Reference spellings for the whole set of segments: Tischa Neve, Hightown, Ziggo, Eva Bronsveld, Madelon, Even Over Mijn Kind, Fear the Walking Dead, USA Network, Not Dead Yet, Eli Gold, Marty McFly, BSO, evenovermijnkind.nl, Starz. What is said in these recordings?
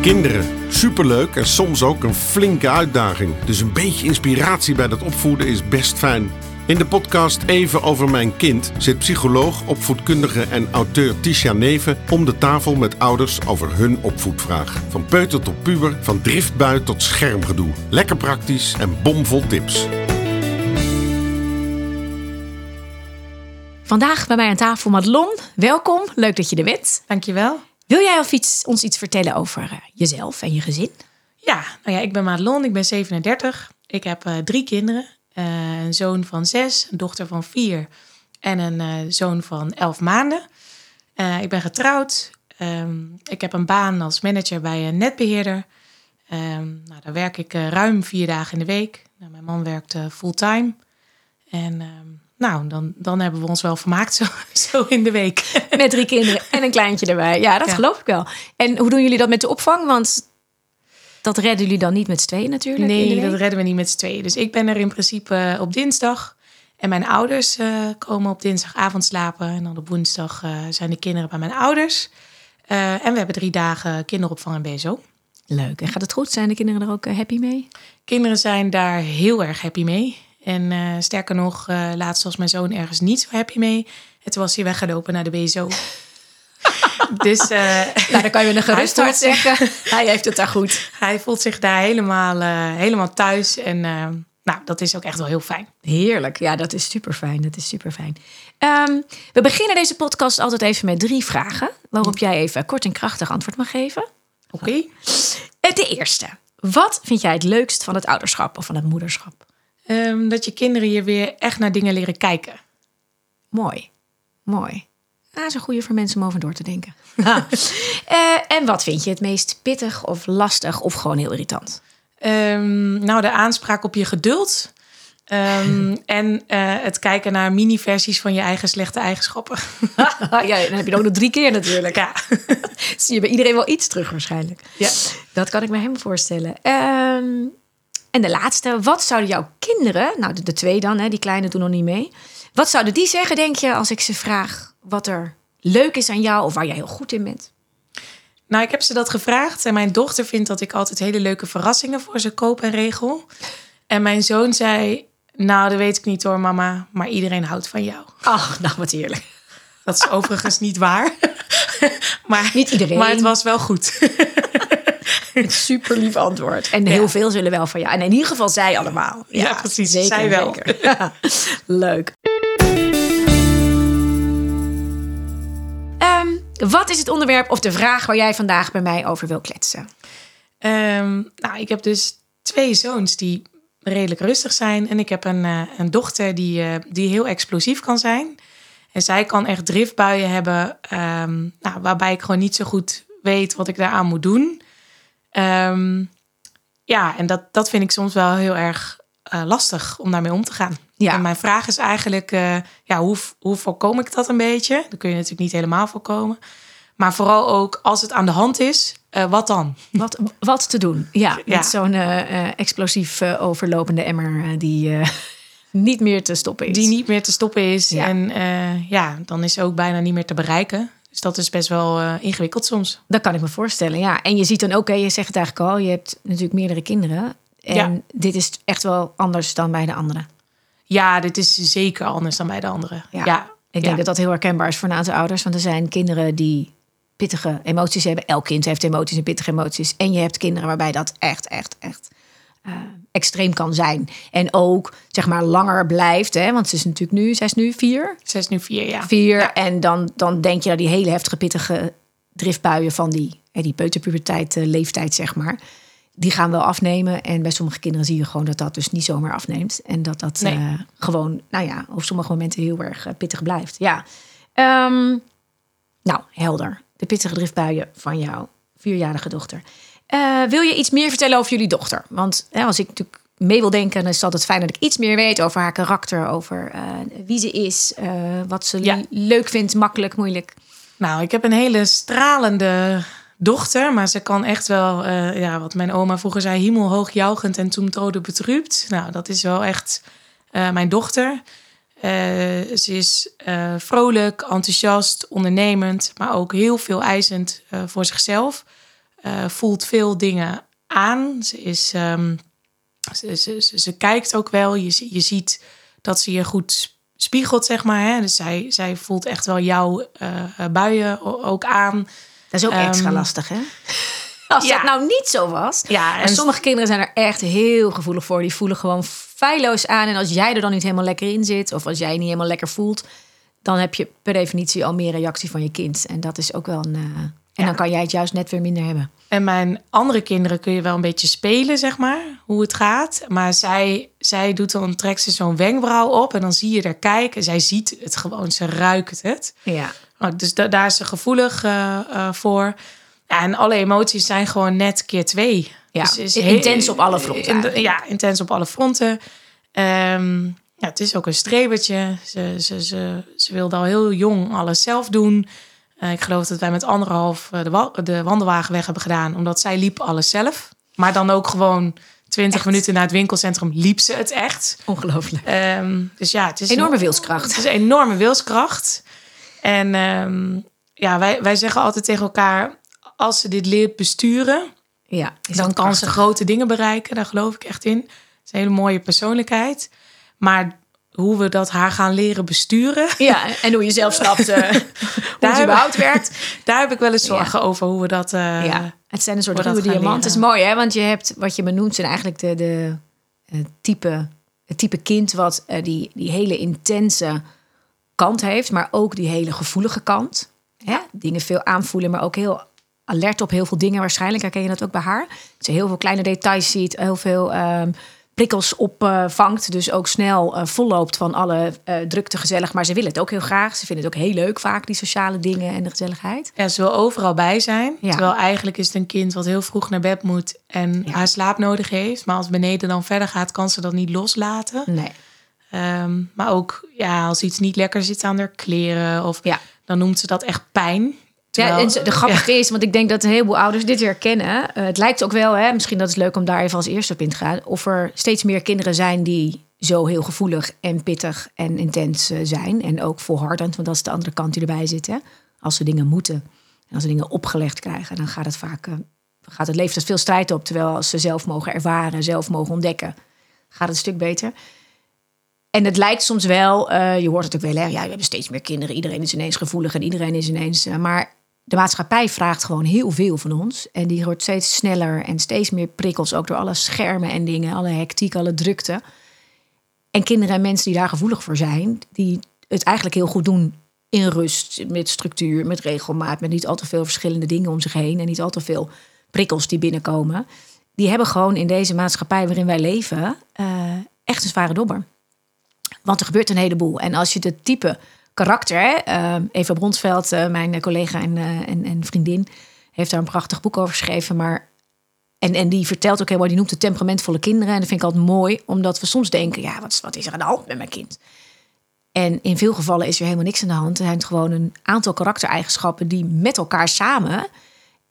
Kinderen, superleuk en soms ook een flinke uitdaging. Dus een beetje inspiratie bij dat opvoeden is best fijn. In de podcast Even Over Mijn Kind zit psycholoog, opvoedkundige en auteur Tischa Neve om de tafel met ouders over hun opvoedvraag. Van peuter tot puber, van driftbui tot schermgedoe. Lekker praktisch en bomvol tips. Vandaag bij mij aan tafel Madelon. Welkom, leuk dat je er bent. Dankjewel. Wil jij ons iets vertellen over jezelf en je gezin? Ja, ik ben Madelon, ik ben 37. Ik heb 3 kinderen. Een zoon van 6, een dochter van 4 en een zoon van 11 maanden. Ik ben getrouwd. Ik heb een baan als manager bij een netbeheerder. Daar werk ik ruim 4 dagen in de week. Mijn man werkt fulltime. En dan hebben we ons wel vermaakt zo in de week. Met 3 kinderen en een kleintje erbij. Ja, dat geloof ik wel. En hoe doen jullie dat met de opvang? Want dat redden jullie dan niet met z'n tweeën natuurlijk? Nee, dat redden we niet met z'n tweeën. Dus ik ben er in principe op dinsdag. En mijn ouders komen op dinsdagavond slapen. En dan op woensdag zijn de kinderen bij mijn ouders. En we hebben 3 dagen kinderopvang en BSO. Leuk. En gaat het goed? Zijn de kinderen er ook happy mee? Kinderen zijn daar heel erg happy mee. En sterker nog, laatst was mijn zoon ergens niet zo happy mee. En toen was hij weggelopen naar de BSO. Dus daar kan je een gerust hart zeggen. Hij heeft het daar goed. Hij voelt zich daar helemaal thuis. En dat is ook echt wel heel fijn. Heerlijk. Ja, dat is super fijn. We beginnen deze podcast altijd even met 3 vragen. Waarop jij even kort en krachtig antwoord mag geven. Oké. De eerste. Wat vind jij het leukst van het ouderschap of van het moederschap? Dat je kinderen je weer echt naar dingen leren kijken. Mooi. Dat is een goede voor mensen om over door te denken. En wat vind je het meest pittig of lastig of gewoon heel irritant? De aanspraak op je geduld. En het kijken naar mini-versies van je eigen slechte eigenschappen. Ja, dan heb je ook nog 3 keer natuurlijk. Ja. Zie je bij iedereen wel iets terug waarschijnlijk. Ja. Dat kan ik me helemaal voorstellen. En de laatste, wat zouden jouw kinderen... de 2 dan, hè, die kleine doen nog niet mee. Wat zouden die zeggen, denk je, als ik ze vraag... wat er leuk is aan jou of waar jij heel goed in bent? Ik heb ze dat gevraagd. En mijn dochter vindt dat ik altijd hele leuke verrassingen voor ze koop en regel. En mijn zoon zei... dat weet ik niet hoor, mama. Maar iedereen houdt van jou. Ach, wat eerlijk. Dat is overigens niet waar. Maar, niet iedereen. Maar het was wel goed. Een super lief antwoord. En heel veel zullen wel van jou. En in ieder geval zij allemaal. Ja precies. Zeker, zij wel. Zeker. Ja. Leuk. Wat is het onderwerp of de vraag waar jij vandaag bij mij over wil kletsen? Ik heb dus 2 zoons die redelijk rustig zijn. En ik heb een dochter die heel explosief kan zijn. En zij kan echt driftbuien hebben. Waarbij ik gewoon niet zo goed weet wat ik daaraan moet doen. En dat vind ik soms wel heel erg lastig om daarmee om te gaan. Ja. En mijn vraag is eigenlijk, hoe voorkom ik dat een beetje? Dat kun je natuurlijk niet helemaal voorkomen. Maar vooral ook, als het aan de hand is, wat dan? Wat te doen? Ja. Met zo'n explosief overlopende emmer die niet meer te stoppen is. Die niet meer te stoppen is. Ja. En dan is ze ook bijna niet meer te bereiken. Dus dat is best wel ingewikkeld soms. Dat kan ik me voorstellen, ja. En je ziet dan ook, je zegt het eigenlijk al... je hebt natuurlijk meerdere kinderen. En dit is echt wel anders dan bij de anderen. Ja, dit is zeker anders dan bij de anderen. Ja. Ik denk dat heel herkenbaar is voor een aantal ouders. Want er zijn kinderen die pittige emoties hebben. Elk kind heeft emoties en pittige emoties. En je hebt kinderen waarbij dat echt... extreem kan zijn. En ook, langer blijft. Hè? Want zij is nu 4. Zij is nu 4, ja. 4, ja. En dan denk je naar die hele heftige, pittige driftbuien... van die peuterpuberteit, leeftijd, Die gaan wel afnemen. En bij sommige kinderen zie je gewoon dat dus niet zomaar afneemt. En dat nee. Gewoon, op sommige momenten heel erg pittig blijft. Ja. Helder. De pittige driftbuien van jouw 4-jarige dochter... wil je iets meer vertellen over jullie dochter? Want als ik natuurlijk mee wil denken... dan is het altijd fijn dat ik iets meer weet over haar karakter... over wie ze is, wat ze leuk vindt, makkelijk, moeilijk. Ik heb een hele stralende dochter... maar ze kan echt wel... wat mijn oma vroeger zei... hemelhoog jauchend en toen tode betrübt. Dat is wel echt mijn dochter. Ze is vrolijk, enthousiast, ondernemend... maar ook heel veel eisend voor zichzelf... voelt veel dingen aan. Ze kijkt ook wel. Je ziet dat ze je goed spiegelt, zeg maar. Hè? Dus zij voelt echt wel jouw buien ook aan. Dat is ook extra lastig, hè? Als dat nou niet zo was. Ja, en sommige kinderen zijn er echt heel gevoelig voor. Die voelen gewoon feilloos aan. En als jij er dan niet helemaal lekker in zit, of als jij niet helemaal lekker voelt, dan heb je per definitie al meer reactie van je kind. En dat is ook wel een... En dan kan jij het juist net weer minder hebben. En mijn andere kinderen kun je wel een beetje spelen, zeg maar, hoe het gaat. Maar zij doet dan, trekt ze zo'n wenkbrauw op en dan zie je haar kijken. Zij ziet het gewoon, ze ruikt het. Ja. Dus daar is ze gevoelig voor. Ja, en alle emoties zijn gewoon net keer 2. Ja, dus is intens op alle fronten. Intens op alle fronten. Het is ook een strebertje. Ze wilde al heel jong alles zelf doen. Ik geloof dat wij met 1,5 de wandelwagen weg hebben gedaan. Omdat zij liep alles zelf. Maar dan ook gewoon 20 minuten naar het winkelcentrum liep ze het echt. Ongelooflijk. Dus ja, het is enorme wilskracht. Het is een enorme wilskracht. En wij zeggen altijd tegen elkaar, als ze dit leert besturen, dan kan ze grote dingen bereiken. Daar geloof ik echt in. Het is een hele mooie persoonlijkheid. Maar hoe we dat haar gaan leren besturen. Ja, en hoe je zelf snapt hoe het überhaupt werkt. Daar heb ik wel eens zorgen over hoe we dat... het zijn een soort ruwe diamant. Dat is mooi, hè? Want je hebt, wat je benoemt, zijn eigenlijk het type kind wat die hele intense kant heeft, maar ook die hele gevoelige kant. Hè? Dingen veel aanvoelen, maar ook heel alert op heel veel dingen. Waarschijnlijk herken je dat ook bij haar. Dat ze heel veel kleine details ziet, heel veel prikkels opvangt, dus ook snel volloopt van alle drukte, gezellig. Maar ze willen het ook heel graag. Ze vinden het ook heel leuk vaak, die sociale dingen en de gezelligheid. Ja, ze wil overal bij zijn. Ja. Terwijl eigenlijk is het een kind wat heel vroeg naar bed moet en haar slaap nodig heeft. Maar als beneden dan verder gaat, kan ze dat niet loslaten. Nee. Maar ook als iets niet lekker zit aan haar kleren, of dan noemt ze dat echt pijn. Ja, en de grappige is, want ik denk dat een heleboel ouders dit herkennen. Het lijkt ook wel, hè, misschien dat is leuk om daar even als eerste op in te gaan, of er steeds meer kinderen zijn die zo heel gevoelig en pittig en intens zijn. En ook volhardend, want dat is de andere kant die erbij zit. Hè. Als ze dingen moeten en als ze dingen opgelegd krijgen, dan gaat het vaak levert het veel strijd op. Terwijl als ze zelf mogen ervaren, zelf mogen ontdekken, gaat het een stuk beter. En het lijkt soms wel, je hoort het ook wel, hè, we hebben steeds meer kinderen. Iedereen is ineens gevoelig en iedereen is ineens... maar de maatschappij vraagt gewoon heel veel van ons. En die wordt steeds sneller en steeds meer prikkels. Ook door alle schermen en dingen, alle hectiek, alle drukte. En kinderen en mensen die daar gevoelig voor zijn, die het eigenlijk heel goed doen in rust, met structuur, met regelmaat, met niet al te veel verschillende dingen om zich heen en niet al te veel prikkels die binnenkomen. Die hebben gewoon in deze maatschappij waarin wij leven echt een zware dobber. Want er gebeurt een heleboel. En als je het type karakter, hè? Eva Bronsveld, mijn collega en vriendin, heeft daar een prachtig boek over geschreven. En die vertelt ook helemaal, die noemt het temperamentvolle kinderen. En dat vind ik altijd mooi, omdat we soms denken, wat is er aan de hand met mijn kind? En in veel gevallen is er helemaal niks aan de hand. Er zijn gewoon een aantal karaktereigenschappen die met elkaar samen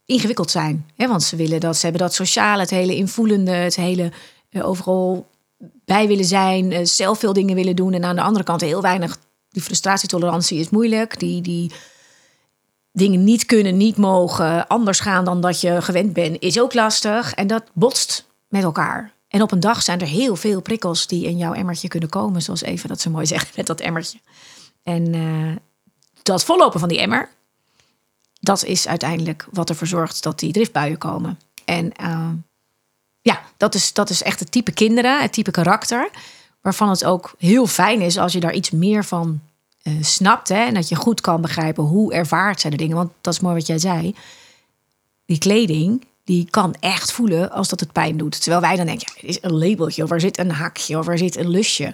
ingewikkeld zijn. Hè? Want ze hebben dat sociale, het hele invoelende, het hele overal bij willen zijn, zelf veel dingen willen doen en aan de andere kant heel weinig. Die frustratietolerantie is moeilijk. Die dingen niet kunnen, niet mogen, anders gaan dan dat je gewend bent, is ook lastig. En dat botst met elkaar. En op een dag zijn er heel veel prikkels die in jouw emmertje kunnen komen. Zoals Eva dat zo mooi zegt, met dat emmertje. En dat vollopen van die emmer, dat is uiteindelijk wat ervoor zorgt dat die driftbuien komen. En dat is echt het type kinderen, het type karakter, waarvan het ook heel fijn is als je daar iets meer van snapt. Hè, en dat je goed kan begrijpen hoe ervaart zij de dingen. Want dat is mooi wat jij zei. Die kleding, die kan echt voelen als dat het pijn doet. Terwijl wij dan denken, het is een labeltje. Of er zit een hakje. Of er zit een lusje.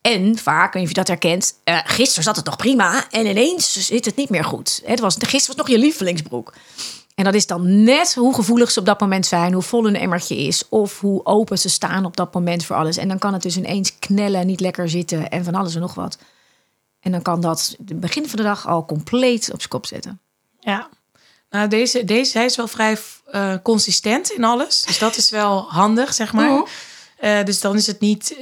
En vaak, en of je dat herkent, gisteren zat het nog prima. En ineens zit het niet meer goed. Gisteren was nog je lievelingsbroek. En dat is dan net hoe gevoelig ze op dat moment zijn, hoe vol hun emmertje is, of hoe open ze staan op dat moment voor alles. En dan kan het dus ineens knellen, niet lekker zitten en van alles en nog wat. En dan kan dat het begin van de dag al compleet op z'n kop zetten. Ja, nou deze hij is wel vrij consistent in alles. Dus dat is wel handig, zeg maar. Dus dan is het niet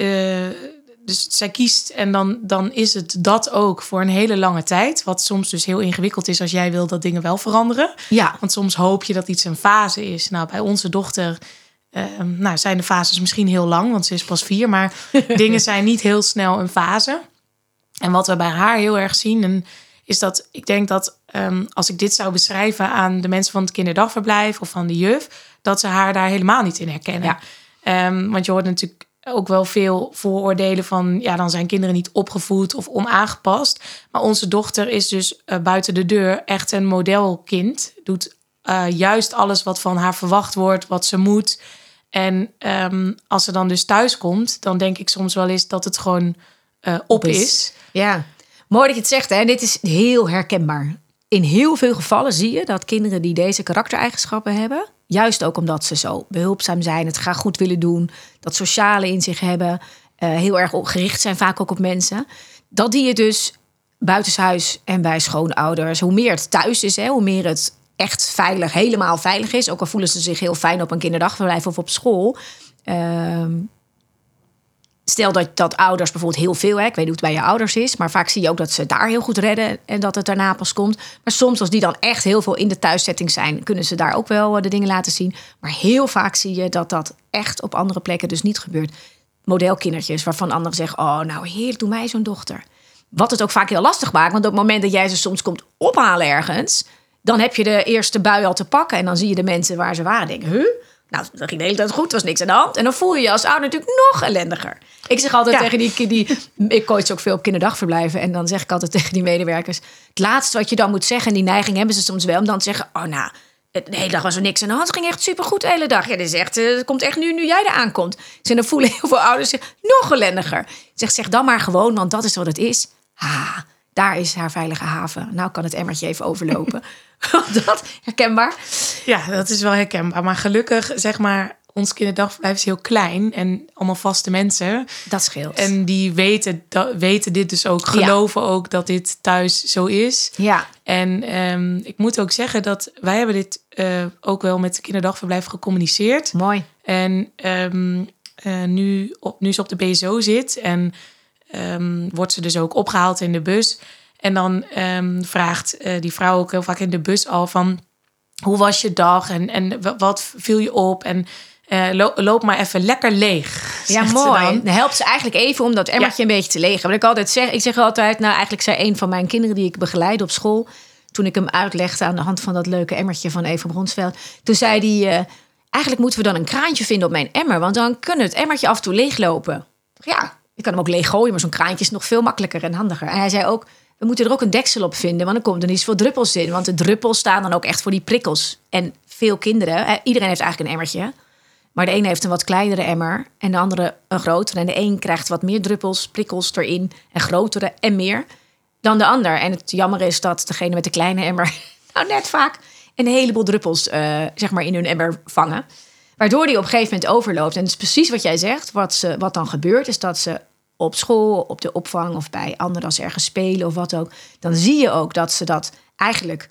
Dus zij kiest en dan is het dat ook voor een hele lange tijd. Wat soms dus heel ingewikkeld is als jij wil dat dingen wel veranderen. Ja. Want soms hoop je dat iets een fase is. Nou, bij onze dochter zijn de fases misschien heel lang, want ze is pas 4. Maar dingen zijn niet heel snel een fase. En wat we bij haar heel erg zien, is dat ik denk dat als ik dit zou beschrijven aan de mensen van het kinderdagverblijf of van de juf, dat ze haar daar helemaal niet in herkennen. Ja. Want je hoort natuurlijk ook wel veel vooroordelen van, ja, dan zijn kinderen niet opgevoed of onaangepast. Maar onze dochter is dus buiten de deur echt een modelkind. Doet juist alles wat van haar verwacht wordt, wat ze moet. En als ze dan dus thuis komt, dan denk ik soms wel eens dat het gewoon op is. Ja, mooi dat je het zegt, hè? Dit is heel herkenbaar. In heel veel gevallen zie je dat kinderen die deze karaktereigenschappen hebben, juist ook omdat ze zo behulpzaam zijn, het graag goed willen doen, dat sociale in zich hebben, heel erg gericht zijn vaak ook op mensen, dat die je dus buitenshuis en bij schoonouders, hoe meer het thuis is, hè, hoe meer het echt veilig, helemaal veilig is, ook al voelen ze zich heel fijn op een kinderdagverblijf of op school. Stel dat ouders bijvoorbeeld heel veel, hè, ik weet niet hoe het bij je ouders is, maar vaak zie je ook dat ze daar heel goed redden en dat het daarna pas komt. Maar soms als die dan echt heel veel in de thuiszetting zijn, kunnen ze daar ook wel de dingen laten zien. Maar heel vaak zie je dat echt op andere plekken dus niet gebeurt. Modelkindertjes waarvan anderen zeggen, oh nou heerlijk, doe mij zo'n dochter. Wat het ook vaak heel lastig maakt, want op het moment dat jij ze soms komt ophalen ergens, dan heb je de eerste bui al te pakken en dan zie je de mensen waar ze waren denken, huh? Nou, dat ging de hele tijd goed, was niks aan de hand. En dan voel je je als ouder natuurlijk nog ellendiger. Ik zeg altijd tegen die... Ik coach ook veel op kinderdagverblijven. En dan zeg ik altijd tegen die medewerkers, het laatste wat je dan moet zeggen, en die neiging hebben ze soms wel, om dan te zeggen, oh nou, de hele dag was er niks aan de hand. Het ging echt supergoed de hele dag. Ja, dit is echt, het komt echt nu jij er aankomt. Dus en dan voelen heel veel ouders zich nog ellendiger. Ik zeg dan maar gewoon, want dat is wat het is. Ha, daar is haar veilige haven. Nou kan het emmertje even overlopen. Dat herkenbaar? Ja, dat is wel herkenbaar. Maar gelukkig, zeg maar, ons kinderdagverblijf is heel klein en allemaal vaste mensen. Dat scheelt. En die weten dit dus ook, geloven ook dat dit thuis zo is. Ja. En ik moet ook zeggen dat wij hebben dit ook wel met het kinderdagverblijf gecommuniceerd. Mooi. En nu ze op de BSO zit en wordt ze dus ook opgehaald in de bus. En dan vraagt die vrouw ook heel vaak in de bus al van, hoe was je dag en wat viel je op? En loop maar even lekker leeg. Ja, mooi. Dan helpt ze eigenlijk even om dat emmertje een beetje te legen. Wat ik zeg altijd, nou eigenlijk zei een van mijn kinderen die ik begeleid op school, toen ik hem uitlegde aan de hand van dat leuke emmertje van Eva Bronsveld, toen zei hij, eigenlijk moeten we dan een kraantje vinden op mijn emmer, want dan kunnen het emmertje af en toe leeglopen. Ja, je kan hem ook leeg gooien, maar zo'n kraantje is nog veel makkelijker en handiger. En hij zei ook, we moeten er ook een deksel op vinden, want dan komt er niet zoveel druppels in. Want de druppels staan dan ook echt voor die prikkels. En veel kinderen, iedereen heeft eigenlijk een emmertje. Maar de ene heeft een wat kleinere emmer en de andere een grotere. En de een krijgt wat meer druppels, prikkels erin en grotere en meer dan de ander. En het jammer is dat degene met de kleine emmer nou net vaak een heleboel druppels zeg maar in hun emmer vangen. Waardoor die op een gegeven moment overloopt. En dat is precies wat jij zegt. Wat dan gebeurt is dat ze op school, op de opvang of bij anderen als ze ergens spelen of wat ook, dan zie je ook dat ze dat eigenlijk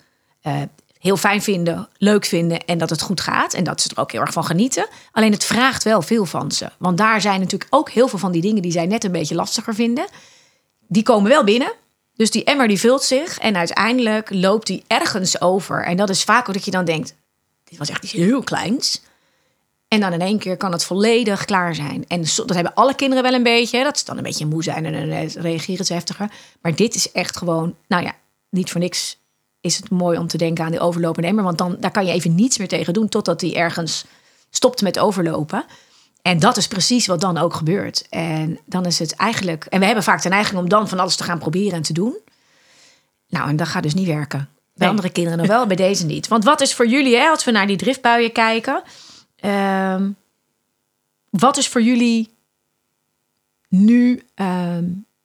heel fijn vinden, leuk vinden en dat het goed gaat en dat ze er ook heel erg van genieten. Alleen het vraagt wel veel van ze. Want daar zijn natuurlijk ook heel veel van die dingen die zij net een beetje lastiger vinden. Die komen wel binnen. Dus die emmer die vult zich en uiteindelijk loopt die ergens over. En dat is vaak ook dat je dan denkt, dit was echt iets heel kleins. En dan in één keer kan het volledig klaar zijn. En dat hebben alle kinderen wel een beetje. Dat ze dan een beetje moe zijn en dan reageren ze heftiger. Maar dit is echt gewoon, nou ja, niet voor niks is het mooi om te denken aan die overlopende emmer. Want daar kan je even niets meer tegen doen totdat die ergens stopt met overlopen. En dat is precies wat dan ook gebeurt. En dan is het eigenlijk, en we hebben vaak de neiging om dan van alles te gaan proberen en te doen. Nou, en dat gaat dus niet werken. Bij andere kinderen nog wel, bij deze niet. Want wat is voor jullie, hè, als we naar die driftbuien kijken, wat is voor jullie nu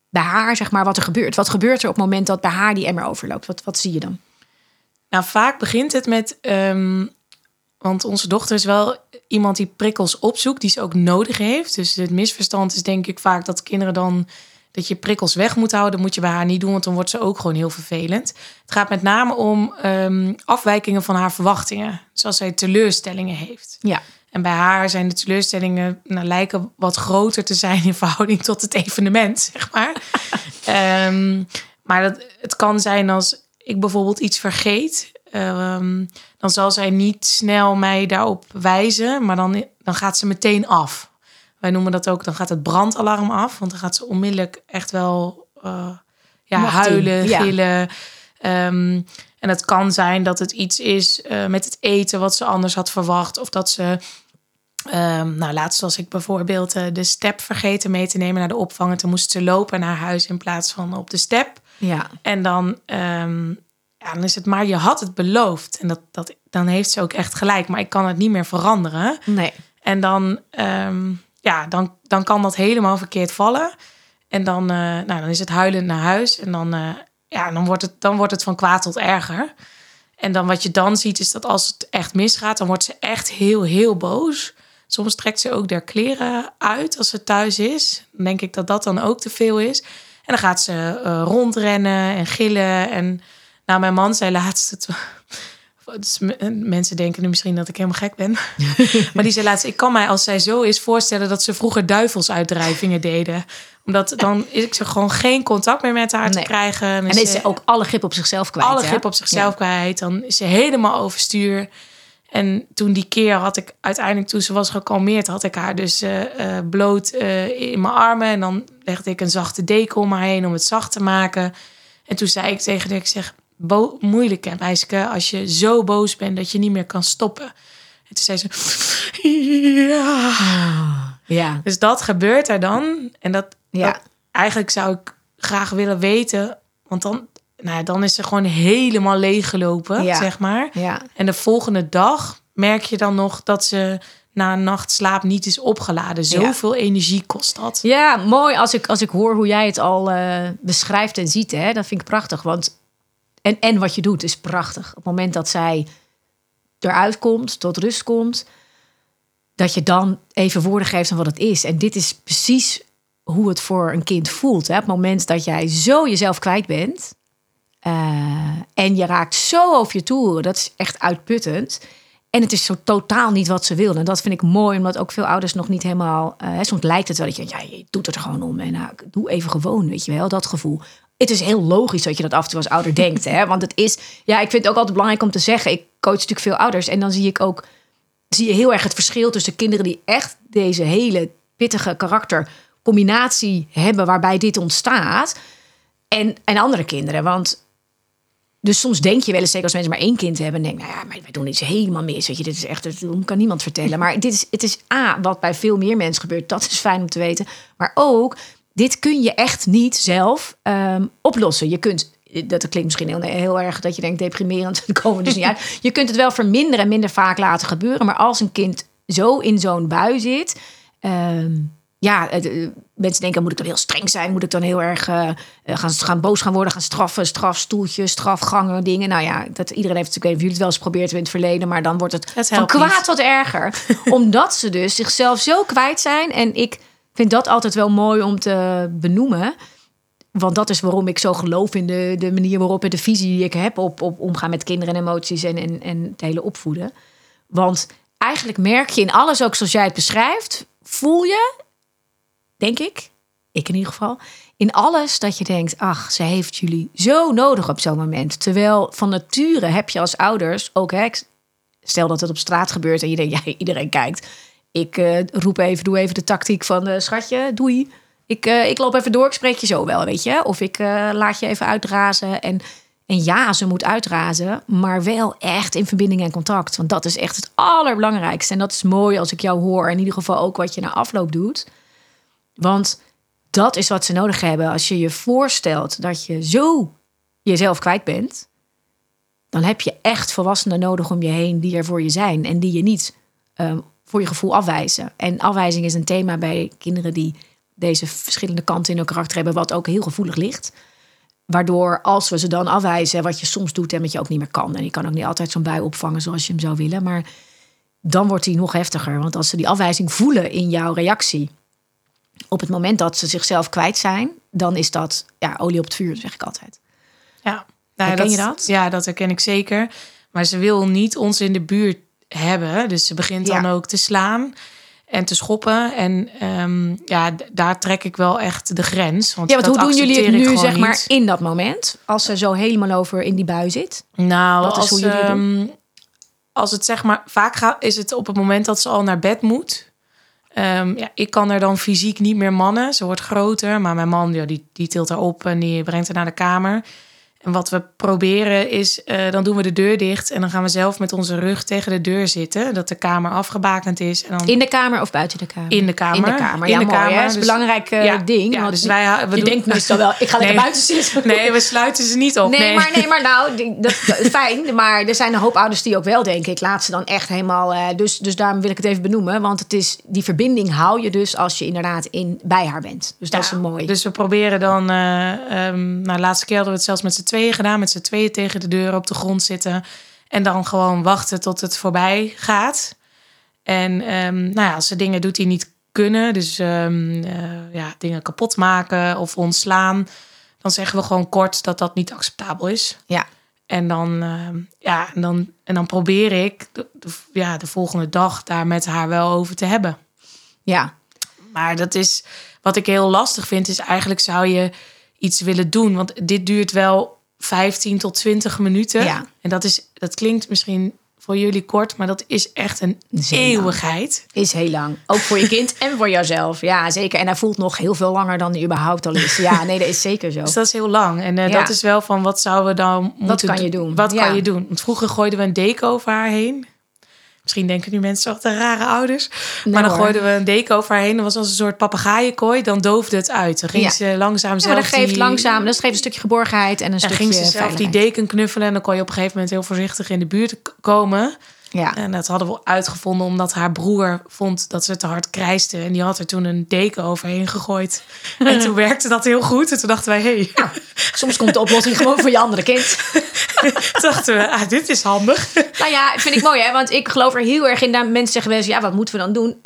bij haar, zeg maar, wat er gebeurt? Wat gebeurt er op het moment dat bij haar die emmer overloopt? Wat zie je dan? Nou, vaak begint het met, want onze dochter is wel iemand die prikkels opzoekt, die ze ook nodig heeft. Dus het misverstand is denk ik vaak dat kinderen dan, dat je prikkels weg moet houden. Dat moet je bij haar niet doen, want dan wordt ze ook gewoon heel vervelend. Het gaat met name om afwijkingen van haar verwachtingen. Dus als zij teleurstellingen heeft. Ja. En bij haar zijn de teleurstellingen lijken wat groter te zijn in verhouding tot het evenement, zeg maar. Maar het kan zijn als ik bijvoorbeeld iets vergeet. Dan zal zij niet snel mij daarop wijzen, maar dan gaat ze meteen af. Wij noemen dat ook, dan gaat het brandalarm af. Want dan gaat ze onmiddellijk echt wel huilen, gillen. Ja. En het kan zijn dat het iets is met het eten wat ze anders had verwacht. Of dat ze, laatst was ik bijvoorbeeld de step vergeten mee te nemen naar de opvang. En toen moest ze lopen naar huis in plaats van op de step. Ja. En dan is het maar, je had het beloofd. En dan heeft ze ook echt gelijk. Maar ik kan het niet meer veranderen. Nee. En dan kan dat helemaal verkeerd vallen. En dan is het huilend naar huis. En dan wordt het van kwaad tot erger. En dan wat je dan ziet is dat als het echt misgaat, dan wordt ze echt heel, heel boos. Soms trekt ze ook haar kleren uit als ze thuis is. Dan denk ik dat dat dan ook te veel is. En dan gaat ze rondrennen en gillen. En nou, mijn man zei laatst... Dus mensen denken nu misschien dat ik helemaal gek ben. Maar die zei laatst, ik kan mij als zij zo is voorstellen dat ze vroeger duivelsuitdrijvingen deden. Omdat dan is ze gewoon geen contact meer met haar te krijgen. En is ze ook alle grip op zichzelf kwijt. Alle grip op zichzelf kwijt. Dan is ze helemaal overstuur. En toen die keer had ik uiteindelijk, toen ze was gekalmeerd, had ik haar dus bloot in mijn armen. En dan legde ik een zachte deken om haar heen om het zacht te maken. En toen zei ik tegen haar, ik zeg... moeilijk hè, meisje, als je zo boos bent dat je niet meer kan stoppen. En toen zei ze... Ja. Dus dat gebeurt er dan. En dat eigenlijk zou ik graag willen weten... want dan is ze gewoon helemaal leeggelopen, zeg maar. Ja. En de volgende dag merk je dan nog dat ze... na een nacht slaap niet is opgeladen. Zoveel energie kost dat. Ja, mooi als ik hoor hoe jij het al beschrijft en ziet. Hè, dat vind ik prachtig, want... En wat je doet is prachtig. Op het moment dat zij eruit komt, tot rust komt... dat je dan even woorden geeft aan wat het is. En dit is precies hoe het voor een kind voelt. Hè? Op het moment dat jij zo jezelf kwijt bent... en je raakt zo over je toeren. Dat is echt uitputtend. En het is zo totaal niet wat ze wil. En dat vind ik mooi, omdat ook veel ouders nog niet helemaal... soms lijkt het wel dat je doet het er gewoon om. En doe even gewoon, weet je wel, dat gevoel... Het is heel logisch dat je dat af en toe als ouder denkt. Hè? Want het is... Ja, ik vind het ook altijd belangrijk om te zeggen... ik coach natuurlijk veel ouders. En dan zie je heel erg het verschil tussen kinderen... die echt deze hele pittige karaktercombinatie hebben... waarbij dit ontstaat. En andere kinderen. Want... Dus soms denk je wel eens, zeker als mensen maar één kind hebben... en denk maar wij doen iets helemaal mis. Weet je, dit is echt... Dat kan niemand vertellen. Maar het is wat bij veel meer mensen gebeurt. Dat is fijn om te weten. Maar ook... Dit kun je echt niet zelf oplossen. Je kunt, dat klinkt misschien heel erg dat je denkt deprimerend, dan komen we dus niet uit. Je kunt het wel verminderen en minder vaak laten gebeuren. Maar als een kind zo in zo'n bui zit... mensen denken, moet ik dan heel streng zijn? Moet ik dan heel erg boos gaan worden? Gaan straffen, strafstoeltjes, strafgangen, dingen. Nou ja, iedereen heeft natuurlijk even jullie het wel eens geprobeerd in het verleden. Maar dan wordt het van kwaad tot erger. Omdat ze dus zichzelf zo kwijt zijn. En ik vind dat altijd wel mooi om te benoemen. Want dat is waarom ik zo geloof in de manier waarop... en de visie die ik heb op omgaan met kinderen en emoties... en het hele opvoeden. Want eigenlijk merk je in alles, ook zoals jij het beschrijft... voel je, denk ik in ieder geval... in alles dat je denkt, ach, ze heeft jullie zo nodig op zo'n moment. Terwijl van nature heb je als ouders ook... Hè, stel dat het op straat gebeurt en je denkt, ja, iedereen kijkt... Ik doe even de tactiek van schatje, doei. Ik loop even door, ik spreek je zo wel, weet je. Of ik laat je even uitrazen. En ja, ze moet uitrazen, maar wel echt in verbinding en contact. Want dat is echt het allerbelangrijkste. En dat is mooi als ik jou hoor. In ieder geval ook wat je na afloop doet. Want dat is wat ze nodig hebben. Als je je voorstelt dat je zo jezelf kwijt bent... dan heb je echt volwassenen nodig om je heen die er voor je zijn. En die je niet... voor je gevoel afwijzen. En afwijzing is een thema bij kinderen... die deze verschillende kanten in hun karakter hebben... wat ook heel gevoelig ligt. Waardoor als we ze dan afwijzen... wat je soms doet en wat je ook niet meer kan. En je kan ook niet altijd zo'n bui opvangen zoals je hem zou willen. Maar dan wordt die nog heftiger. Want als ze die afwijzing voelen in jouw reactie... op het moment dat ze zichzelf kwijt zijn... dan is dat olie op het vuur, zeg ik altijd. Ja, herken je dat? Ja, dat herken ik zeker. Maar ze wil niet ons in de buurt hebben. Dus ze begint dan ook te slaan en te schoppen. En daar trek ik wel echt de grens. Want want hoe doen jullie het nu, zeg maar, in dat moment? Als ze zo helemaal over in die bui zit? Nou, dat is hoe jullie doen. Als het, zeg maar, vaak is het op het moment dat ze al naar bed moet. Ik kan er dan fysiek niet meer mannen. Ze wordt groter, maar mijn man die tilt haar op en die brengt haar naar de kamer. En wat we proberen is, dan doen we de deur dicht en dan gaan we zelf met onze rug tegen de deur zitten. Dat de kamer afgebakend is. En dan... In de kamer of buiten de kamer? In de kamer. In de kamer. Mooi, dat is een belangrijk ding. Ja, want dus denkt meestal wel, ik ga lekker buiten zitten. Nee, we sluiten ze niet op. Nee, maar nou, dat is fijn. Maar er zijn een hoop ouders die ook wel denken, ik laat ze dan echt helemaal... Dus daarom wil ik het even benoemen. Want het is, die verbinding hou je dus als je inderdaad bij haar bent. Dus dat is een mooi. Dus we proberen dan... de laatste keer hadden we het zelfs met z'n tweeën gedaan, met z'n tweeën tegen de deur op de grond zitten en dan gewoon wachten tot het voorbij gaat. En als ze dingen doet die niet kunnen, dus dingen kapot maken of ontslaan, dan zeggen we gewoon kort dat dat niet acceptabel is. Ja. En dan, en dan probeer ik de volgende dag daar met haar wel over te hebben. Ja. Maar dat is wat ik heel lastig vind, is eigenlijk zou je iets willen doen, want dit duurt wel 15 tot 20 minuten. Ja. En dat klinkt misschien voor jullie kort, maar dat is echt een eeuwigheid. Lang. Is heel lang. Ook voor je kind en voor jouzelf. Ja, zeker. En hij voelt nog heel veel langer dan hij überhaupt al is. Ja, nee, dat is zeker zo. Dus dat is heel lang. En dat is wel van, wat zouden we dan moeten doen? Wat kan je doen? Want vroeger gooiden we een deken over haar heen. Misschien denken nu mensen, toch de rare ouders. Nee, maar dan gooiden we een deken over haar heen. Dat was als een soort papegaaienkooi. Dan doofde het uit. Dan ging ze langzaam zelf... Ja, dat geeft een stukje geborgenheid en een stukje veiligheid. Dan ging ze zelf die deken knuffelen. En dan kon je op een gegeven moment heel voorzichtig in de buurt komen. Ja. En dat hadden we uitgevonden omdat haar broer vond dat ze te hard krijste. En die had er toen een deken overheen gegooid. En toen werkte dat heel goed. En toen dachten wij, nou, soms komt de oplossing gewoon voor je andere kind. Toen dachten we, dit is handig. Nou ja, vind ik mooi, hè? Want ik geloof er heel erg in. Mensen zeggen wel eens, wat moeten we dan doen?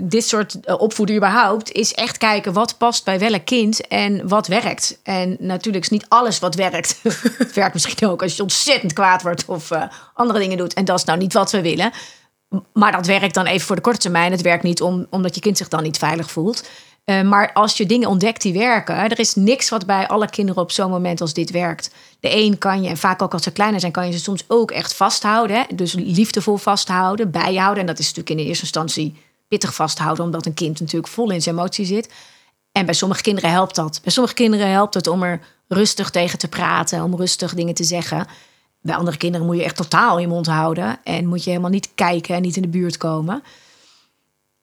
Dit soort opvoeden überhaupt is echt kijken wat past bij welk kind en wat werkt. En natuurlijk is niet alles wat werkt. Het werkt misschien ook als je ontzettend kwaad wordt of andere dingen doet. En dat is nou niet wat we willen. Maar dat werkt dan even voor de korte termijn. Het werkt niet omdat je kind zich dan niet veilig voelt. Maar als je dingen ontdekt die werken... er is niks wat bij alle kinderen op zo'n moment als dit werkt. De een kan je, en vaak ook als ze kleiner zijn... kan je ze soms ook echt vasthouden. Hè? Dus liefdevol vasthouden, bijhouden. En dat is natuurlijk in de eerste instantie... pittig vasthouden, omdat een kind natuurlijk vol in zijn emotie zit. En bij sommige kinderen helpt dat. Bij sommige kinderen helpt het om er rustig tegen te praten, om rustig dingen te zeggen. Bij andere kinderen moet je echt totaal je mond houden en moet je helemaal niet kijken en niet in de buurt komen.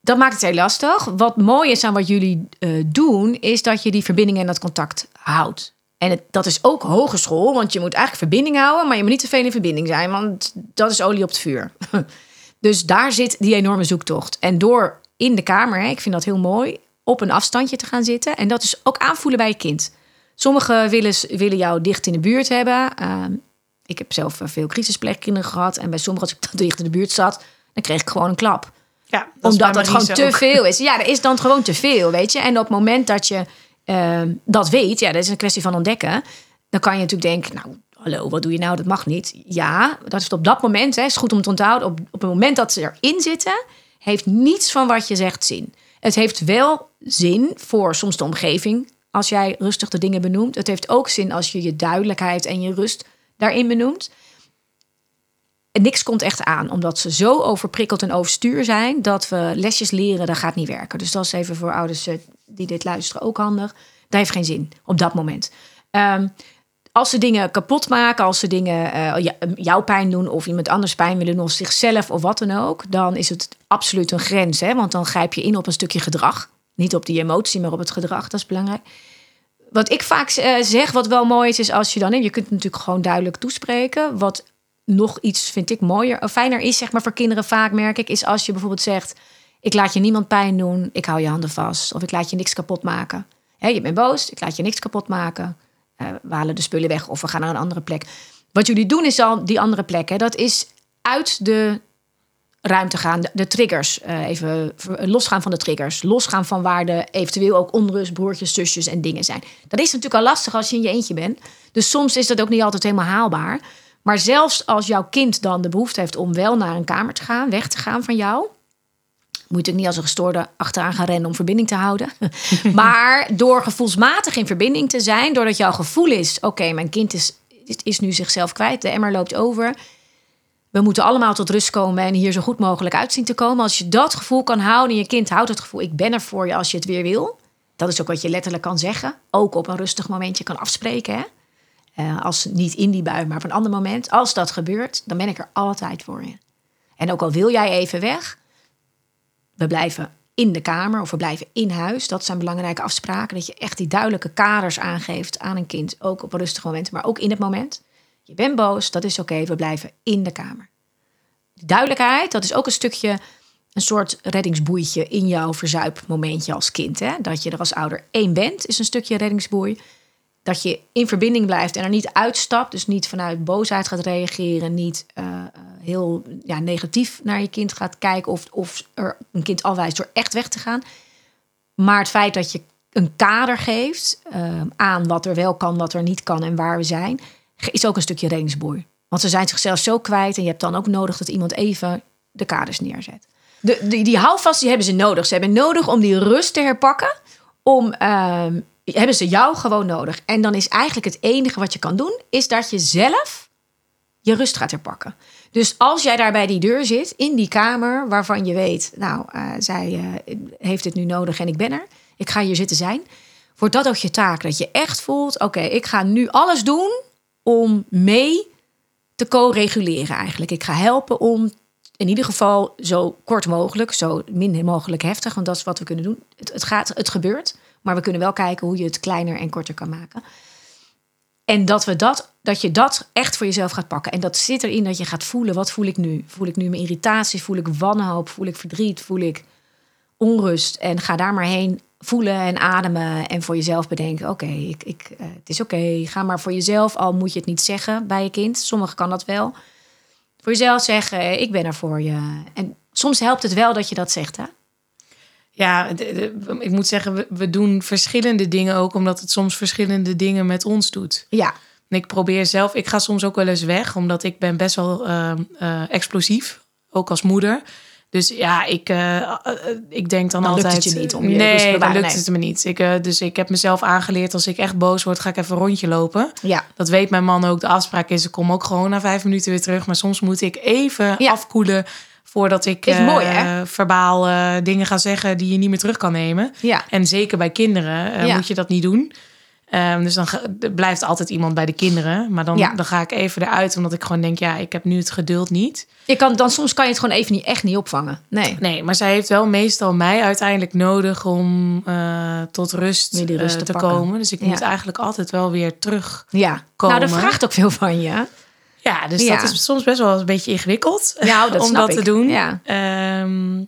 Dat maakt het heel lastig. Wat mooi is aan wat jullie doen, is dat je die verbinding en dat contact houdt. En dat is ook hogeschool, want je moet eigenlijk verbinding houden, maar je moet niet te veel in verbinding zijn, want dat is olie op het vuur. Dus daar zit die enorme zoektocht. En door in de kamer, ik vind dat heel mooi... op een afstandje te gaan zitten. En dat is ook aanvoelen bij je kind. Sommigen willen jou dicht in de buurt hebben. Ik heb zelf veel crisispleegkinderen gehad. En bij sommigen, als ik dan dicht in de buurt zat... dan kreeg ik gewoon een klap. Ja, omdat het gewoon te veel is. Ja, er is dan gewoon te veel, weet je. En op het moment dat je dat weet... dat is een kwestie van ontdekken... dan kan je natuurlijk denken... hallo, wat doe je nou? Dat mag niet. Ja, dat is op dat moment. Het is goed om het te onthouden. Op het moment dat ze erin zitten... heeft niets van wat je zegt zin. Het heeft wel zin voor soms de omgeving... als jij rustig de dingen benoemt. Het heeft ook zin als je je duidelijkheid en je rust daarin benoemt. En niks komt echt aan. Omdat ze zo overprikkeld en overstuur zijn... dat we lesjes leren, dat gaat niet werken. Dus dat is even voor ouders die dit luisteren ook handig. Dat heeft geen zin op dat moment. Als ze dingen kapot maken, als ze dingen jouw pijn doen... of iemand anders pijn willen doen, of zichzelf of wat dan ook... dan is het absoluut een grens. Hè? Want dan grijp je in op een stukje gedrag. Niet op die emotie, maar op het gedrag. Dat is belangrijk. Wat ik vaak zeg, wat wel mooi is als je dan... je kunt het natuurlijk gewoon duidelijk toespreken. Wat nog iets, vind ik, mooier of fijner is, zeg maar, voor kinderen vaak, merk ik... is als je bijvoorbeeld zegt, ik laat je niemand pijn doen... ik hou je handen vast, of ik laat je niks kapot maken. Hè, je bent boos, ik laat je niks kapot maken... we halen de spullen weg of we gaan naar een andere plek. Wat jullie doen is al die andere plek. Hè? Dat is uit de ruimte gaan. De triggers. Even losgaan van de triggers. Losgaan van waar de eventueel ook onrust, broertjes, zusjes en dingen zijn. Dat is natuurlijk al lastig als je in je eentje bent. Dus soms is dat ook niet altijd helemaal haalbaar. Maar zelfs als jouw kind dan de behoefte heeft om wel naar een kamer te gaan, weg te gaan van jou, moet ik niet als een gestoorde achteraan gaan rennen om verbinding te houden. Maar door gevoelsmatig in verbinding te zijn, doordat jouw gevoel is, oké, mijn kind is nu zichzelf kwijt, de emmer loopt over. We moeten allemaal tot rust komen en hier zo goed mogelijk uitzien te komen. Als je dat gevoel kan houden en je kind houdt het gevoel, ik ben er voor je als je het weer wil. Dat is ook wat je letterlijk kan zeggen. Ook op een rustig momentje kan afspreken. Hè? Als niet in die bui, maar op een ander moment. Als dat gebeurt, dan ben ik er altijd voor je. En ook al wil jij even weg, we blijven in de kamer of we blijven in huis. Dat zijn belangrijke afspraken. Dat je echt die duidelijke kaders aangeeft aan een kind. Ook op een rustig moment, maar ook in het moment. Je bent boos, dat is oké, we blijven in de kamer. Duidelijkheid, dat is ook een stukje, een soort reddingsboeitje in jouw verzuipmomentje als kind. Hè? Dat je er als ouder één bent, is een stukje reddingsboei. Dat je in verbinding blijft en er niet uitstapt. Dus niet vanuit boosheid gaat reageren. Niet heel negatief naar je kind gaat kijken. Of er een kind afwijst door echt weg te gaan. Maar het feit dat je een kader geeft aan wat er wel kan, wat er niet kan en waar we zijn, is ook een stukje reddingsboei. Want ze zijn zichzelf zo kwijt en je hebt dan ook nodig dat iemand even de kaders neerzet. Die houvast, die hebben ze nodig. Ze hebben nodig om die rust te herpakken. Hebben ze jou gewoon nodig. En dan is eigenlijk het enige wat je kan doen, is dat je zelf je rust gaat herpakken. Dus als jij daar bij die deur zit, in die kamer, waarvan je weet, zij heeft het nu nodig en ik ben er. Ik ga hier zitten zijn. Wordt dat ook je taak? Dat je echt voelt, oké, ik ga nu alles doen om mee te co-reguleren eigenlijk. Ik ga helpen om in ieder geval zo kort mogelijk, zo min mogelijk heftig, want dat is wat we kunnen doen. Het gebeurt, maar we kunnen wel kijken hoe je het kleiner en korter kan maken. En dat je dat echt voor jezelf gaat pakken. En dat zit erin dat je gaat voelen, wat voel ik nu? Voel ik nu mijn irritatie? Voel ik wanhoop? Voel ik verdriet? Voel ik onrust? En ga daar maar heen voelen en ademen en voor jezelf bedenken, oké, het is oké. Ga maar voor jezelf, al moet je het niet zeggen bij je kind. Sommigen kan dat wel. Voor jezelf zeggen, ik ben er voor je. En soms helpt het wel dat je dat zegt, hè? Ja, ik moet zeggen, we doen verschillende dingen ook, omdat het soms verschillende dingen met ons doet. Ja. En ik probeer zelf, ik ga soms ook wel eens weg, omdat ik ben best wel explosief, ook als moeder. Dus ja, ik denk dan altijd, lukt het je niet om je rust te bewaren. Nee, lukt het me niet. Dus ik heb mezelf aangeleerd, als ik echt boos word, ga ik even een rondje lopen. Ja. Dat weet mijn man ook. De afspraak is, ik kom ook gewoon na 5 minuten weer terug. Maar soms moet ik even afkoelen voordat ik verbaal dingen ga zeggen die je niet meer terug kan nemen. Ja. En zeker bij kinderen moet je dat niet doen. Dus dan blijft altijd iemand bij de kinderen. Maar dan ga ik even eruit, omdat ik gewoon denk, ik heb nu het geduld niet. Soms kan je het gewoon even echt niet opvangen. Nee, maar zij heeft wel meestal mij uiteindelijk nodig om tot rust te komen. Dus ik moet eigenlijk altijd wel weer terugkomen. Ja. Nou, dat vraagt ook veel van je. Ja, dus dat is soms best wel een beetje ingewikkeld om dat te doen.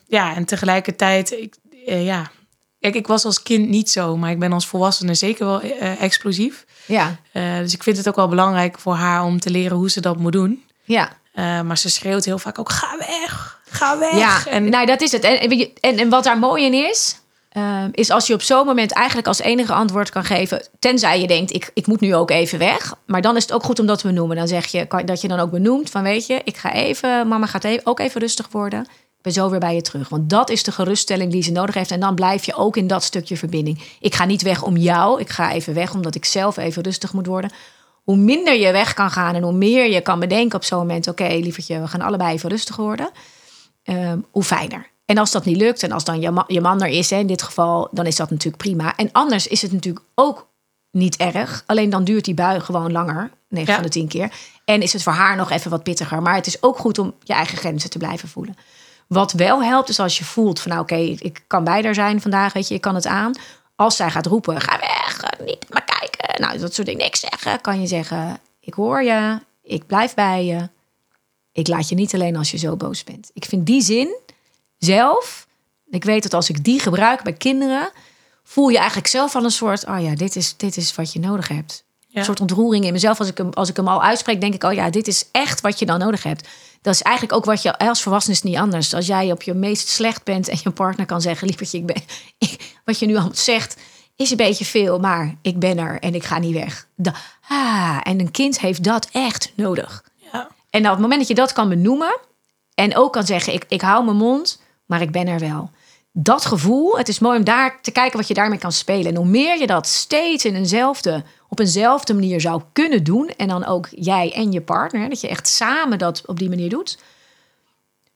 Ja, en tegelijkertijd, Kijk, ik was als kind niet zo, maar ik ben als volwassene zeker wel explosief. Ja. Dus ik vind het ook wel belangrijk voor haar om te leren hoe ze dat moet doen. Ja. Maar ze schreeuwt heel vaak ook, ga weg, ga weg. Ja, dat is het. En wat daar mooi in is, is als je op zo'n moment eigenlijk als enige antwoord kan geven, tenzij je denkt, ik moet nu ook even weg. Maar dan is het ook goed om dat te benoemen. Dan zeg je, dat je dan ook benoemt van, weet je, ik ga even, mama gaat ook even rustig worden. Ik ben zo weer bij je terug. Want dat is de geruststelling die ze nodig heeft. En dan blijf je ook in dat stukje verbinding. Ik ga niet weg om jou. Ik ga even weg omdat ik zelf even rustig moet worden. Hoe minder je weg kan gaan en hoe meer je kan bedenken op zo'n moment, oké, lievertje, we gaan allebei even rustig worden. Hoe fijner. En als dat niet lukt en als dan je man er is, in dit geval, dan is dat natuurlijk prima. En anders is het natuurlijk ook niet erg. Alleen dan duurt die bui gewoon langer. 9 van de 10 keer. En is het voor haar nog even wat pittiger. Maar het is ook goed om je eigen grenzen te blijven voelen. Wat wel helpt is als je voelt van ik kan bij haar zijn vandaag, weet je, ik kan het aan. Als zij gaat roepen, ga weg, niet maar kijken. Nou, dat soort dingen, niks zeggen. Kan je zeggen, ik hoor je, ik blijf bij je. Ik laat je niet alleen als je zo boos bent. Ik vind die zin zelf, ik weet dat als ik die gebruik bij kinderen, voel je eigenlijk zelf al een soort, dit is wat je nodig hebt. Ja. Een soort ontroering in mezelf. Als ik hem al uitspreek, denk ik, dit is echt wat je dan nodig hebt. Dat is eigenlijk ook wat je als volwassene is niet anders. Als jij op je meest slecht bent en je partner kan zeggen, lievertje, wat je nu al zegt, is een beetje veel, maar ik ben er en ik ga niet weg. En een kind heeft dat echt nodig. Ja. En nou, op het moment dat je dat kan benoemen en ook kan zeggen, ik hou mijn mond, maar ik ben er wel. Dat gevoel, het is mooi om daar te kijken wat je daarmee kan spelen. En hoe meer je dat steeds op eenzelfde manier zou kunnen doen, en dan ook jij en je partner, dat je echt samen dat op die manier doet,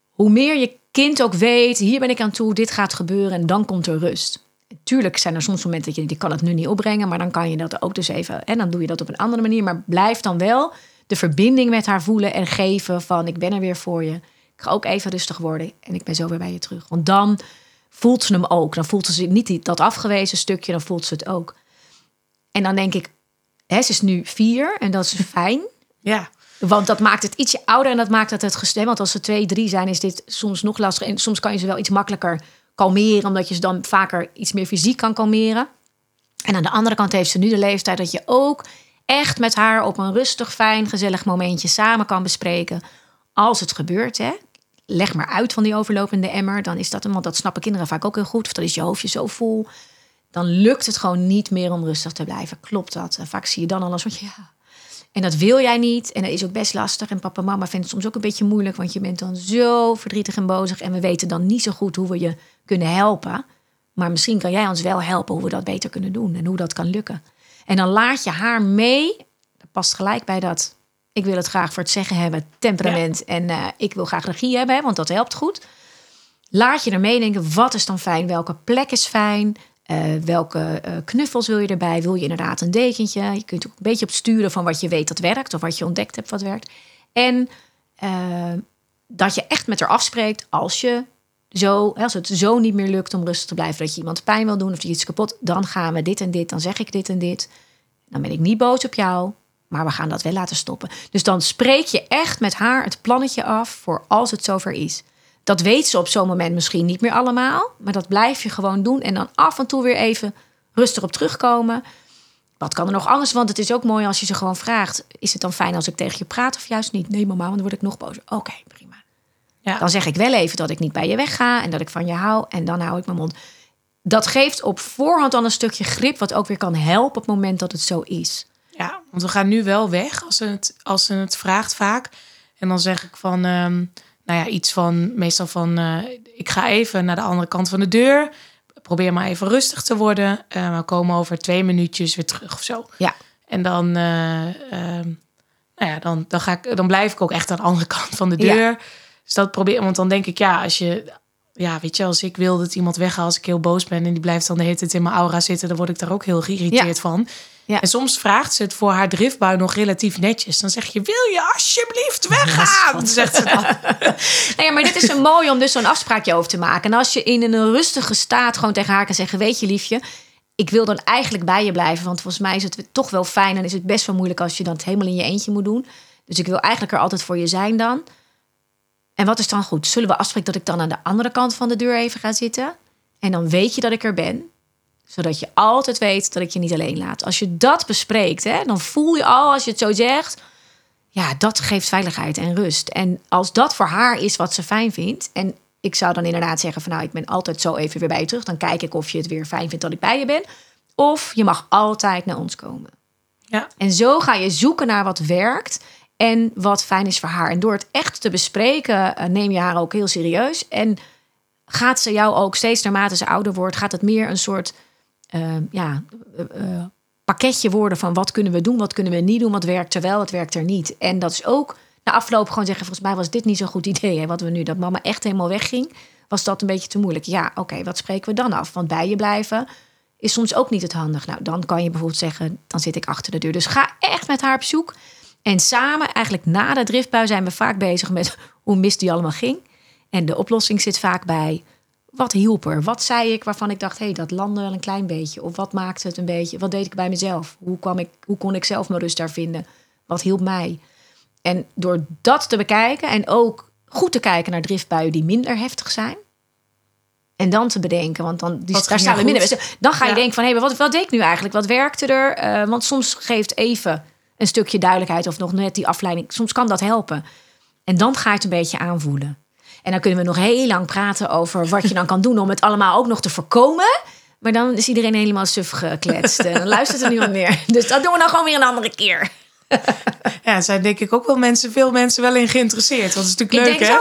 hoe meer je kind ook weet, hier ben ik aan toe, dit gaat gebeuren en dan komt er rust. Tuurlijk zijn er soms momenten dat je denkt, ik kan het nu niet opbrengen, maar dan kan je dat ook dus even, en dan doe je dat op een andere manier, maar blijf dan wel de verbinding met haar voelen en geven van, ik ben er weer voor je. Ik ga ook even rustig worden en ik ben zo weer bij je terug. Want dan voelt ze hem ook. Dan voelt ze niet dat afgewezen stukje, dan voelt ze het ook. En dan denk ik, hè, ze is nu 4 en dat is fijn. Ja. Want dat maakt het ietsje ouder en dat maakt dat het gestemd. Want als ze 2, 3 zijn, is dit soms nog lastiger. En soms kan je ze wel iets makkelijker kalmeren, omdat je ze dan vaker iets meer fysiek kan kalmeren. En aan de andere kant heeft ze nu de leeftijd dat je ook echt met haar op een rustig, fijn, gezellig momentje samen kan bespreken. Als het gebeurt, hè. Leg maar uit van die overlopende emmer. Dan is dat, want dat snappen kinderen vaak ook heel goed. Of dan is je hoofdje zo vol. Dan lukt het gewoon niet meer om rustig te blijven. Klopt dat? En vaak zie je dan al een soort ja. En dat wil jij niet. En dat is ook best lastig. En papa en mama vinden het soms ook een beetje moeilijk. Want je bent dan zo verdrietig en bozig. En we weten dan niet zo goed hoe we je kunnen helpen. Maar misschien kan jij ons wel helpen hoe we dat beter kunnen doen. En hoe dat kan lukken. En dan laat je haar mee. Dat past gelijk bij dat. Ik wil het graag voor het zeggen hebben, temperament. Ja. En ik wil graag regie hebben, want dat helpt goed. Laat je er meedenken, wat is dan fijn? Welke plek is fijn? Welke knuffels wil je erbij? Wil je inderdaad een dekentje? Je kunt ook een beetje op sturen van wat je weet dat werkt. Of wat je ontdekt hebt wat werkt. En dat je echt met haar afspreekt als het zo niet meer lukt om rustig te blijven. Dat je iemand pijn wil doen of iets kapot. Dan gaan we dit en dit. Dan zeg ik dit en dit. Dan ben ik niet boos op jou. Maar we gaan dat wel laten stoppen. Dus dan spreek je echt met haar het plannetje af voor als het zover is. Dat weet ze op zo'n moment misschien niet meer allemaal. Maar dat blijf je gewoon doen. En dan af en toe weer even rustig op terugkomen. Wat kan er nog anders? Want het is ook mooi als je ze gewoon vraagt. Is het dan fijn als ik tegen je praat of juist niet? Nee mama, want dan word ik nog boos. Oké, prima. Ja. Dan zeg ik wel even dat ik niet bij je wegga. En dat ik van je hou. En dan hou ik mijn mond. Dat geeft op voorhand al een stukje grip. Wat ook weer kan helpen op het moment dat het zo is. Ja, want we gaan nu wel weg als ze het vraagt vaak. En dan zeg ik van, iets van, meestal van... ik ga even naar de andere kant van de deur. Probeer maar even rustig te worden. We komen over 2 minuutjes weer terug of zo. Ja. En dan, dan blijf ik ook echt aan de andere kant van de deur. Ja. Dus dat probeer, want dan denk ik, als ik wil dat iemand weggaat, als ik heel boos ben en die blijft dan de hele tijd in mijn aura zitten, dan word ik daar ook heel geïrriteerd van. Ja. En soms vraagt ze het voor haar driftbui nog relatief netjes. Dan zeg je, wil je alsjeblieft weggaan? Ja, zegt ze dan. Nee, maar dit is een mooie om dus zo'n afspraakje over te maken. En als je in een rustige staat gewoon tegen haar kan zeggen, weet je liefje, ik wil dan eigenlijk bij je blijven. Want volgens mij is het toch wel fijn en is het best wel moeilijk als je dat helemaal in je eentje moet doen. Dus ik wil eigenlijk er altijd voor je zijn dan. En wat is dan goed? Zullen we afspreken dat ik dan aan de andere kant van de deur even ga zitten? En dan weet je dat ik er ben. Zodat je altijd weet dat ik je niet alleen laat. Als je dat bespreekt, hè, dan voel je al als je het zo zegt. Ja, dat geeft veiligheid en rust. En als dat voor haar is wat ze fijn vindt. En ik zou dan inderdaad zeggen van ik ben altijd zo even weer bij je terug. Dan kijk ik of je het weer fijn vindt dat ik bij je ben. Of je mag altijd naar ons komen. Ja. En zo ga je zoeken naar wat werkt. En wat fijn is voor haar. En door het echt te bespreken, neem je haar ook heel serieus. En gaat ze jou ook steeds, naarmate ze ouder wordt, gaat het meer een soort pakketje worden van wat kunnen we doen, wat kunnen we niet doen, wat werkt er wel, wat werkt er niet. En dat is ook na afloop gewoon zeggen, volgens mij was dit niet zo'n goed idee. Hè, wat we nu, dat mama echt helemaal wegging, was dat een beetje te moeilijk. Ja, oké, wat spreken we dan af? Want bij je blijven is soms ook niet het handig. Nou, dan kan je bijvoorbeeld zeggen, dan zit ik achter de deur. Dus ga echt met haar op zoek. En samen, eigenlijk na de driftbui, zijn we vaak bezig met hoe mis die allemaal ging. En de oplossing zit vaak bij, wat hielp er? Wat zei ik waarvan ik dacht, dat landde wel een klein beetje. Of wat maakte het een beetje? Wat deed ik bij mezelf? Hoe kon ik zelf mijn rust daar vinden? Wat hielp mij? En door dat te bekijken en ook goed te kijken naar driftbuien die minder heftig zijn. En dan te bedenken, want dan daar staan we minder bij. Dan ga je denken van, wat deed ik nu eigenlijk? Wat werkte er? Want soms geeft even een stukje duidelijkheid of nog net die afleiding. Soms kan dat helpen. En dan ga je het een beetje aanvoelen. En dan kunnen we nog heel lang praten over wat je dan kan doen om het allemaal ook nog te voorkomen. Maar dan is iedereen helemaal suf gekletst. En dan luistert er niemand meer. Dus dat doen we dan gewoon weer een andere keer. Ja, zijn denk ik ook wel mensen, veel mensen wel in geïnteresseerd. Dat is natuurlijk leuk, hè?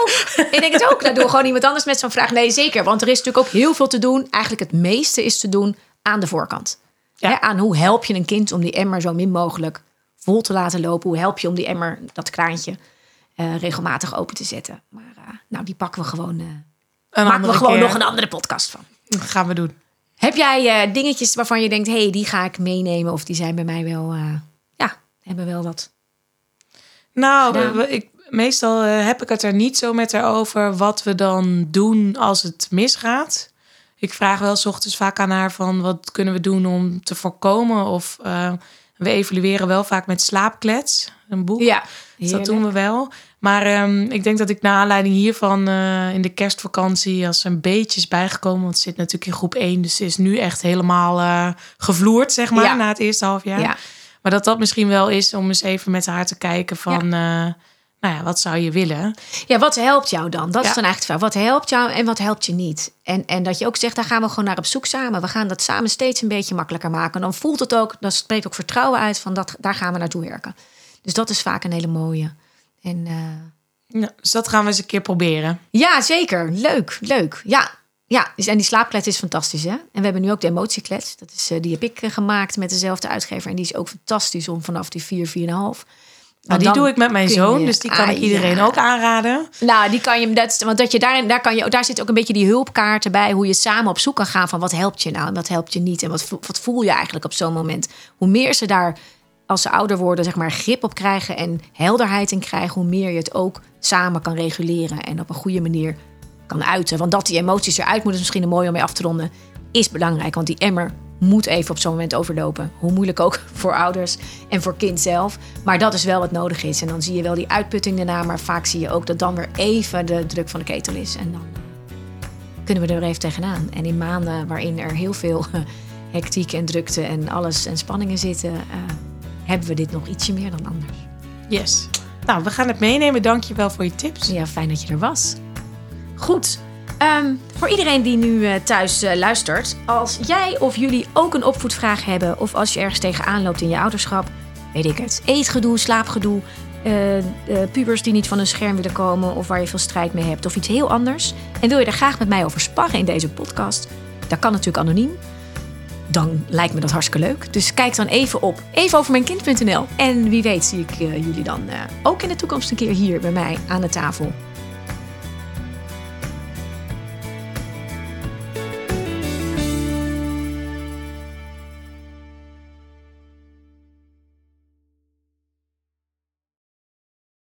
Ik denk het ook. Daardoor gewoon iemand anders met zo'n vraag. Nee, zeker. Want er is natuurlijk ook heel veel te doen. Eigenlijk het meeste is te doen aan de voorkant. Ja. He, aan hoe help je een kind om die emmer zo min mogelijk vol te laten lopen. Hoe help je om die emmer, dat kraantje, regelmatig open te zetten. Maar die pakken we gewoon. Maken we gewoon nog een andere podcast van. Dat gaan we doen. Heb jij dingetjes waarvan je denkt, hey, die ga ik meenemen. Of die zijn bij mij wel, hebben wel wat. Nou, meestal heb ik het er niet zo met haar over wat we dan doen als het misgaat. Ik vraag wel 's ochtends vaak aan haar van wat kunnen we doen om te voorkomen. Of we evalueren wel vaak met slaapklets, een boek. Ja, dus dat doen we wel. Maar ik denk dat ik naar aanleiding hiervan in de kerstvakantie als een beetje is bijgekomen. Want ze zit natuurlijk in groep 1, dus ze is nu echt helemaal gevloerd, zeg maar, na het eerste half jaar. Ja. Maar dat misschien wel is om eens even met haar te kijken van, wat zou je willen? Ja, wat helpt jou dan? Dat is dan eigenlijk wel. Wat helpt jou en wat helpt je niet? En dat je ook zegt, daar gaan we gewoon naar op zoek samen. We gaan dat samen steeds een beetje makkelijker maken. En dan voelt het ook, dat spreekt ook vertrouwen uit van daar gaan we naartoe werken. Dus dat is vaak een hele mooie. Dus dat gaan we eens een keer proberen. Ja, zeker. Leuk. Ja, en die slaapklets is fantastisch, hè? En we hebben nu ook de emotieklets. Dat is, die heb ik gemaakt met dezelfde uitgever. En die is ook fantastisch om vanaf die 4,5. Nou, die doe ik met mijn zoon, dus die kan ik iedereen ook aanraden. Nou, die kan je, want dat je daar zit ook een beetje die hulpkaarten bij. Hoe je samen op zoek kan gaan van wat helpt je nou en wat helpt je niet. En wat voel je eigenlijk op zo'n moment. Hoe meer ze daar, als ze ouder worden, zeg maar grip op krijgen en helderheid in krijgen. Hoe meer je het ook samen kan reguleren en op een goede manier kan uiten. Want dat die emoties eruit moeten, is misschien een mooie om mee af te ronden, is belangrijk. Want die emmer moet even op zo'n moment overlopen. Hoe moeilijk ook voor ouders en voor kind zelf. Maar dat is wel wat nodig is. En dan zie je wel die uitputting daarna, maar vaak zie je ook dat dan weer even de druk van de ketel is. En dan kunnen we er even tegenaan. En in maanden waarin er heel veel hectiek en drukte en alles en spanningen zitten, hebben we dit nog ietsje meer dan anders. Yes. Nou, we gaan het meenemen. Dank je wel voor je tips. Ja, fijn dat je er was. Goed, voor iedereen die nu thuis luistert, als jij of jullie ook een opvoedvraag hebben of als je ergens tegenaan loopt in je ouderschap, weet ik het, eetgedoe, slaapgedoe, pubers die niet van hun scherm willen komen of waar je veel strijd mee hebt of iets heel anders en wil je daar graag met mij over sparren in deze podcast, dat kan natuurlijk anoniem, dan lijkt me dat hartstikke leuk. Dus kijk dan even op evenovermijnkind.nl en wie weet zie ik jullie dan ook in de toekomst een keer hier bij mij aan de tafel.